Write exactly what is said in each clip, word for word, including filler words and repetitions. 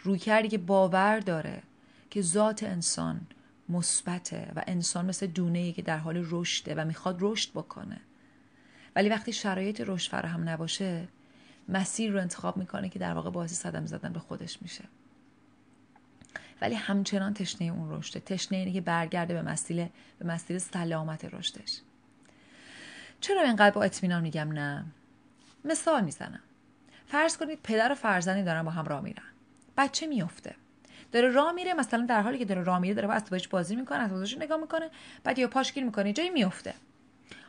رویکردی که باور داره که ذات انسان مثبته و انسان مثل دونه‌ای که در حال رشده و میخواد رشد بکنه، ولی وقتی شرایط رشد فراهم نباشه مسیر رو انتخاب میکنه که در واقع باعث صدمه زدن به خودش میشه، ولی همچنان تشنه اون رشده، تشنه اینه که برگرده به مسیر به مسیر سلامت رشدش. چرا اینقدر با اطمینان میگم نه؟ مثال میزنم. فرض کنید پدر و فرزندی دارن با هم راه میرن، بچه میفته، داره راه میره، مثلا در حالی که داره راه میره داره با اسبابش بازی میکنه، اسبابش نگاه میکنه، بعد یا پاش گیر میکنه جایی میفته.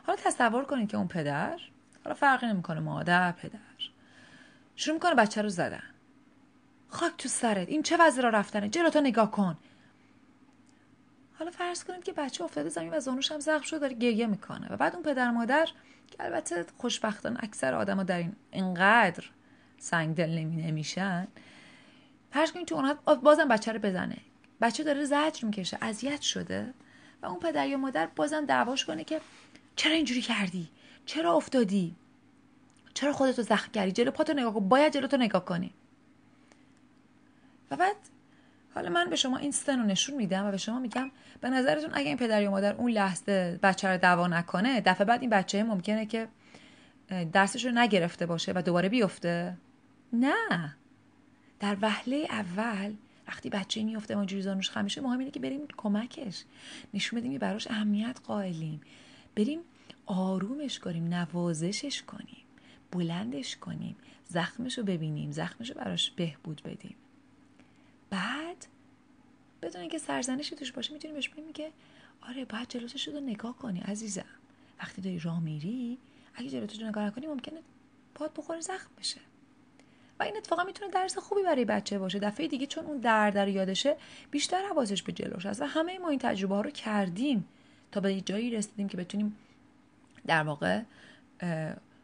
حالا تصور کنید که اون پدر، حالا فرقی نمیکنه مادر پدر، شروع میکنه بچه رو زدن. خاک تو سرت، این چه وضع را رفتنه، جلو تو نگاه کن. حالا فرض کنید که بچه افتاده زمین و زانوش هم زخم شده داره گریه میکنه و بعد اون پدر مادر که البته خوشبختانه اکثر آدما در این انقدر سنگدل نمیشن، فرض کنید تو اون حالت بازم بچه رو بزنه، بچه داره زجر میکشه، اذیت شده و اون پدر یا مادر بازم دعواش کنه که چرا اینجوری کردی، چرا افتادی، چرا خودتو زخم کردی، جلو پاتو نگاه کن، باید جلو تو نگاه کنی. و بعد حالا من به شما این سن رو نشون میدم و به شما میگم به نظرتون اگه این پدر یا مادر اون لحظه بچه رو دعوا نکنه، دفعه بعد این بچه ممکنه که درسش رو نگرفته باشه و دوباره بیفته؟ نه، در وهله اول وقتی بچه میفته و جوری زانوش خم میشه، مهم اینه که بریم کمکش، نشون بدیم که براش اهمیت قائلیم، بریم آرومش کنیم، نوازشش کنیم، بلندش کنیم، زخمش رو ببینیم، زخمش رو براش بهبود بدیم. بعد بدون اینکه سرزنشی توش باشه میتونیم بهش بگیم که آره باید جلوتش رو نگاه کنی عزیزم، وقتی داری راه میری اگه جلوتش رو نگاه نکنی ممکنه پات بخوره، زخم بشه. و این اتفاقا میتونه درس خوبی برای بچه باشه، دفعه دیگه چون اون درد رو یادشه بیشتر حواسش به جلوش هست. و همه ما این تجربه ها رو کردیم تا به جایی رسیدیم که بتونیم در واقع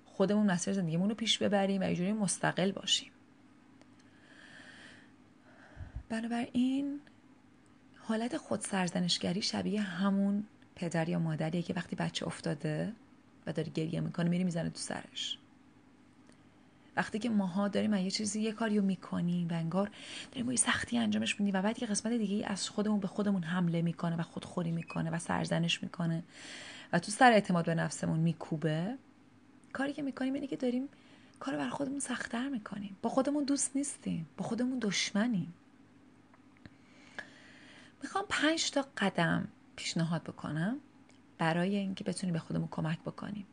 خودمون مسیر زندگیمون رو پیش ببریم و یه جوری مستقل باشیم. بنابراین حالت خود سرزنشگری شبیه همون پدر یا مادریه که وقتی بچه افتاده و داره گریه میکنه میری میزنه تو سرش. وقتی که ماها داریم یه چیزی، یه کاریو میکنیم و انگار داریم یه سختی انجامش میدیم و بعد یه قسمت دیگه از خودمون به خودمون حمله میکنه و خودخوری میکنه و سرزنش میکنه و تو سر اعتماد به نفسمون میکوبه، کاری که میکنیم اینه که داریم کارو بر خودمون سخت‌تر میکنیم، با خودمون دوست نیستیم، با خودمون دشمنیم. میخوام پنج تا قدم پیشنهاد بکنم برای اینکه بتونیم به خودمون کمک بکنیم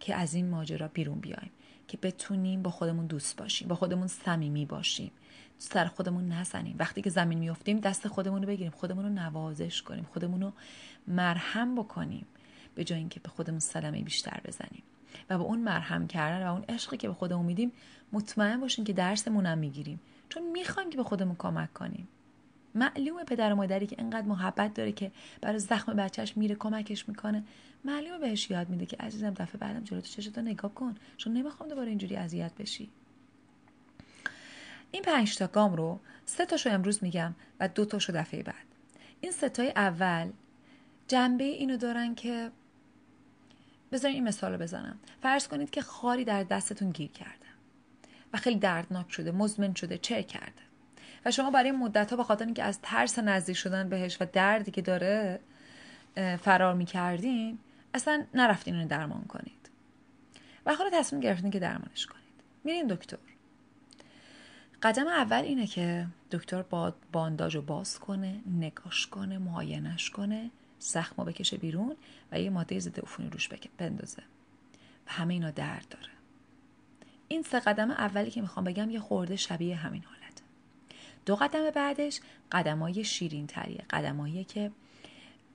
که از این ماجرا بیرون بیایم، که بتونیم با خودمون دوست باشیم، با خودمون صمیمی باشیم، سر خودمون نزنیم، وقتی که زمین میافتیم دست خودمون رو بگیریم، خودمون رو نوازش کنیم، خودمون رو مرهم بکنیم، به جای اینکه به خودمون صدمه بیشتر بزنیم و با اون مرهم کردن و اون عشقی که به خودمون میدیم مطمئن باشین که درسمون هم میگیریم، چون میخوایم که به خودمون کمک کنیم. معلومه پدر و مادری که انقدر محبت داره که برای زخم بچهش میره کمکش میکنه، معلومه بهش یاد میده که عزیزم دفعه بعدم جلوی چشات نگاه کن، چون نمیخوام دوباره اینجوری اذیت بشی. این پنج تا گام رو سه تاشو امروز میگم و دو تاشو دفعه بعد. این سه تای اول جنبه اینو دارن که بذارین این مثال رو بزنم. فرض کنید که خاری در دستتون گیر کرده و خیلی دردناک شده، مزمن شده، چر کرده و شما برای مدت‌ها به خاطر اینکه از ترس نزدیک شدن بهش و دردی که داره فرار می‌کردین، اصلا نرفتین اون درمان کنید و خود تصمیم گرفتین که درمانش کنید. میرین دکتر. قدم اول اینه که دکتر با بانداج رو باز کنه، نگاش کنه، معاینش کنه، زخم رو بکشه بیرون و یه ماده ضد عفونی روش بندازه و همه اینا درد داره. این سه قدم اولی که میخوام بگم یه خورده شبیه همین حالته. دو قدم بعدش قدمای شیرین تریه، قدمایی که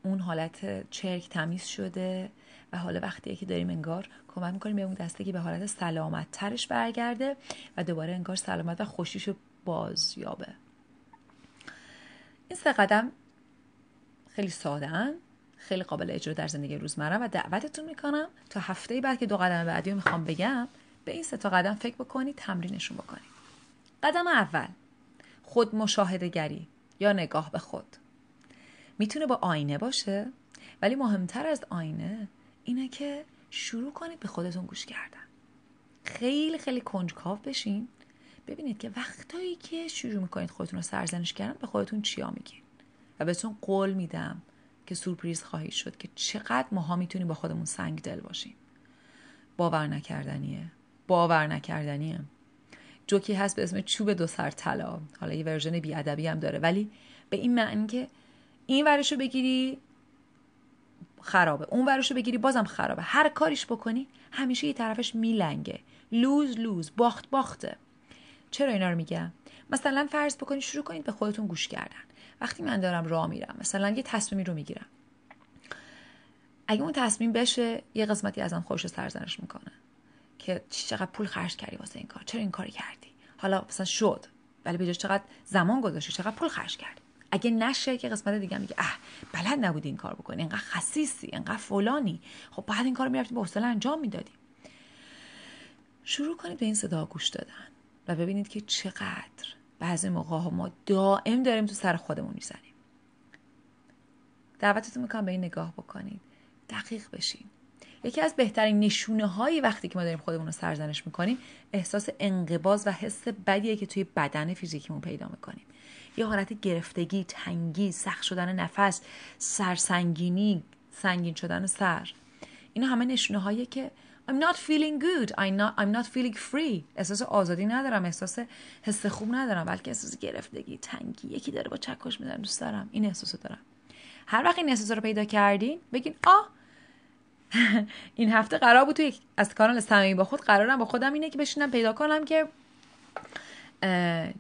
اون حالت چرک تمیز شده و حالا وقتیه که داریم انگار کمک میکنیم به اون دستگی به حالت سلامت ترش برگرده و دوباره انگار سلامت و خوشیشو باز یابه. این سه قدم خیلی ساده‌ان، خیلی قابل اجرا در زندگی روزمره و دعوتتون میکنم تا هفته بعد که دو قدم بعدی رو میخوام بگم به این سه تا قدم فکر بکنید، تمرینشون بکنید. قدم اول خود مشاهده گری یا نگاه به خود. میتونه با آینه باشه، ولی مهمتر از آینه اینه که شروع کنید به خودتون گوش کردن. خیلی خیلی کنجکاو بشین، ببینید که وقتایی که شروع میکنید خودتون رو سرزنش کردن به خودتون چیا میگین و بهتون قول میدم که سورپریز خواهید شد که چقدر ماها میتونیم با خودمون سنگ دل باشیم. باور نکردنیه، باور نکردنیه. جوکی هست به اسم چوب دو سر طلا، حالا یه ورژن بی ادبی هم داره، ولی به این معنی که این ورشو بگیری خرابه، اون ورشو بگیری بازم خرابه، هر کاریش بکنی همیشه یه طرفش میلنگه، لوز لوز، باخت باخته. چرا اینا رو میگم؟ مثلا فرض بکنید شروع کنید به خودتون گوش کردن. وقتی من دارم راه میرم، مثلا یه تصمیمی رو میگیرم، اگه اون تصمیم بشه یه قسمتی ازم خودش رو سرزنش میکنه که چقدر پول خرج کردی واسه این کار، چرا این کاری کردی، حالا مثلا شد ولی بجاش چقدر زمان گذاشتی، چقدر پول خرج کردی. اگه نشه که قسمت دیگه میگه اه بلد نبودی این کار بکنی، اینقدر خسیسی، اینقدر فلانی، خب بعد این کارو میرفتی با حوصله انجام میدادی. شروع کنید به این صدا گوش دادن و ببینید که چقدر بعضی موقع‌ها ما دائم داریم تو سر خودمون میزنیم. دعوتتون میکنم به این نگاه بکنید، دقیق بشین. یکی از بهترین نشونه‌های وقتی که ما داریم خودمون رو سرزنش میکنیم احساس انقباض و حس بدیه که توی بدن فیزیکیمون پیدا میکنیم. یه حالت گرفتگی، تنگی، سخت شدن نفس، سرسنگینی، سنگین شدن سر. اینا همه نشونه هایی که I'm not feeling good, I'm not, I'm not feeling free. احساس آزادی ندارم، احساس حس خوب ندارم، بلکه احساس گرفتگی، تنگی، یکی داره با چکش میدارم، دوست دارم، این احساسو دارم. هر وقت این احساس رو پیدا کردین بگین آه این هفته قرار بود توی از کانال صمیمی با خود قرارم با خودم اینه که بشینم پیدا کنم که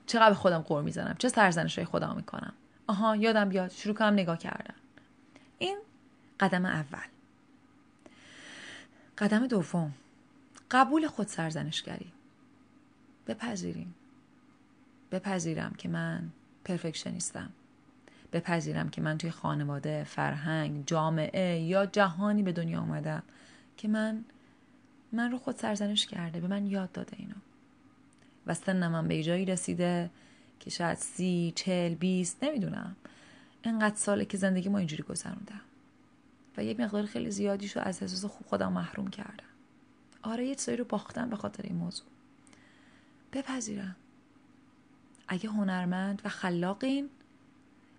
چقدر به خودم قور میزنم، چه سرزنشای خودم میکنم. آها یادم بیاد شروع کنم نگاه کردن. این قدم اول. قدم دوم قبول خود سرزنشگری. بپذیریم، بپذیرم که من پرفکشنیستم، بپذیرم که من توی خانواده، فرهنگ، جامعه یا جهانی به دنیا اومدم که من من رو خود سرزنش کرده، به من یاد داده اینا و سنم هم به جایی رسیده که شاید سی، چهل، بیست، نمیدونم اینقدر ساله که زندگی ما اینجوری گذروندم و یه مقدار خیلی زیادیشو از احساس خوب خودم محروم کردم. آره یه سری رو باختم به خاطر این موضوع. بپذیرم. اگه هنرمند و خلاقین،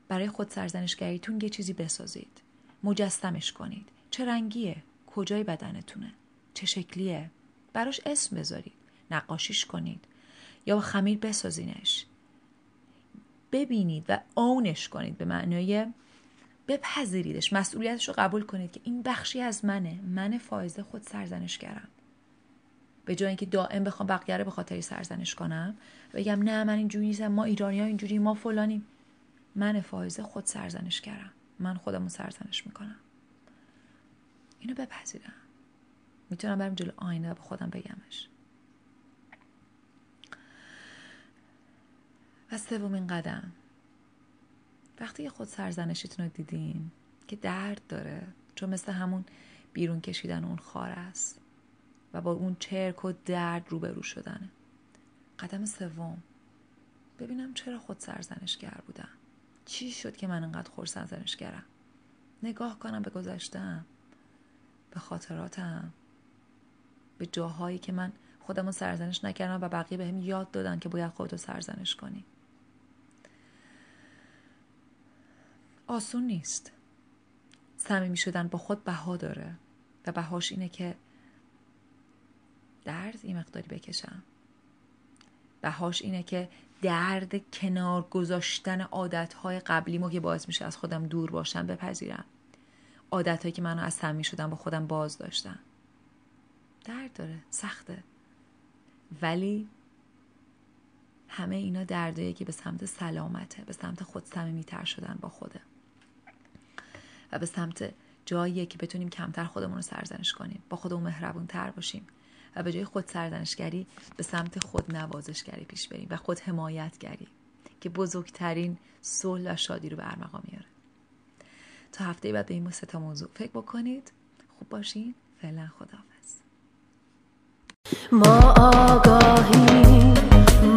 برای خود سرزنشگریتون یه چیزی بسازید، مجسمش کنید. چه رنگیه؟ کجای بدنتونه؟ چه شکلیه؟ براش اسم بذارید، نقاشیش کنید یا با خمیر بسازینش. ببینید و اونش کنید، به معنای بپذیریدش، مسئولیتش رو قبول کنید که این بخشی از منه، من فایزه خود سرزنشگرم. به جای اینکه دائم بخوام بقیه رو به خاطری سرزنش کنم، بگم نه من اینجوری نیستم، ما ایرانی‌ها اینجوری، ما فلانی، من فایزه خود سرزنشگرم، من خودمو سرزنش میکنم. اینو بپذیرم. میتونم برم جلو آینه و به خودم بگمش. و سومین قدم، وقتی خود سرزنشیتون رو دیدین که درد داره، چون مثل همون بیرون کشیدن اون خار است و با اون چرک و درد روبرو شدنه. قدم سوم، ببینم چرا خود سرزنشگر بودم، چی شد که من انقدر خود سرزنشگرم. نگاه کنم به گذشته‌ام، به خاطراتم، به جاهایی که من خودم رو سرزنش نکردم و بقیه بهم یاد دادن که باید خودت رو سرزنش کنی. آسون نیست. صمیمی شدن با خود بها داره و بهاش اینه که درد این مقداری بکشم. بهاش اینه که درد کنار گذاشتن عادتهای قبلیمو که باعث میشه از خودم دور باشم بپذیرم. عادتهایی که منو از صمیمی شدن با خودم باز داشتن. درد داره، سخته، ولی همه اینا دردهایی که به سمت سلامته، به سمت خود صمیمی‌تر شدن با خوده و به سمت جاییه که بتونیم کمتر خودمون رو سرزنش کنیم، با خودمون مهربون‌تر باشیم و به جای خود سرزنشگری به سمت خود نوازشگری پیش بریم و خود حمایتگری که بزرگترین صلح و شادی رو به ارمغان میاره. تا هفته بعد به این سه تا موضوع فکر بکنید. خوب باشین. فعلا خداحافظ. ما آگاهی،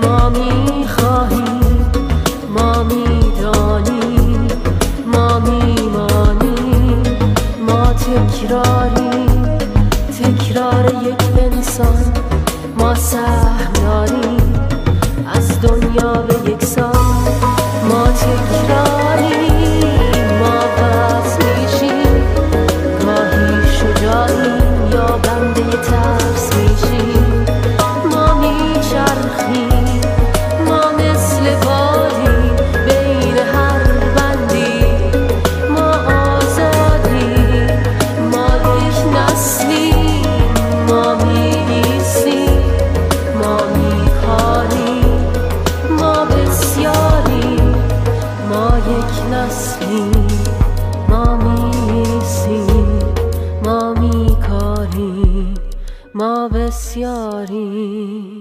ما می‌خواهیم، ما می‌دانیم، ما می‌مانیم، ما تکراریم، تکرار یک انسان، ما سهم داریم از دنیا به یکسان، ما تکراریم، ما بس میشیم، گاهی شجاعیم یا بنده ترس میشیم، ما میچرخیم، ما مثل بادیم بین هر بندی، ما آزادیم، ما یک نسلیم، ما می‌ایستیم، ما می‌کاریم، ما بسیاریم، ما یک نسلیم، ما می‌ایستیم، ما می‌کاریم، ما بسیاریم.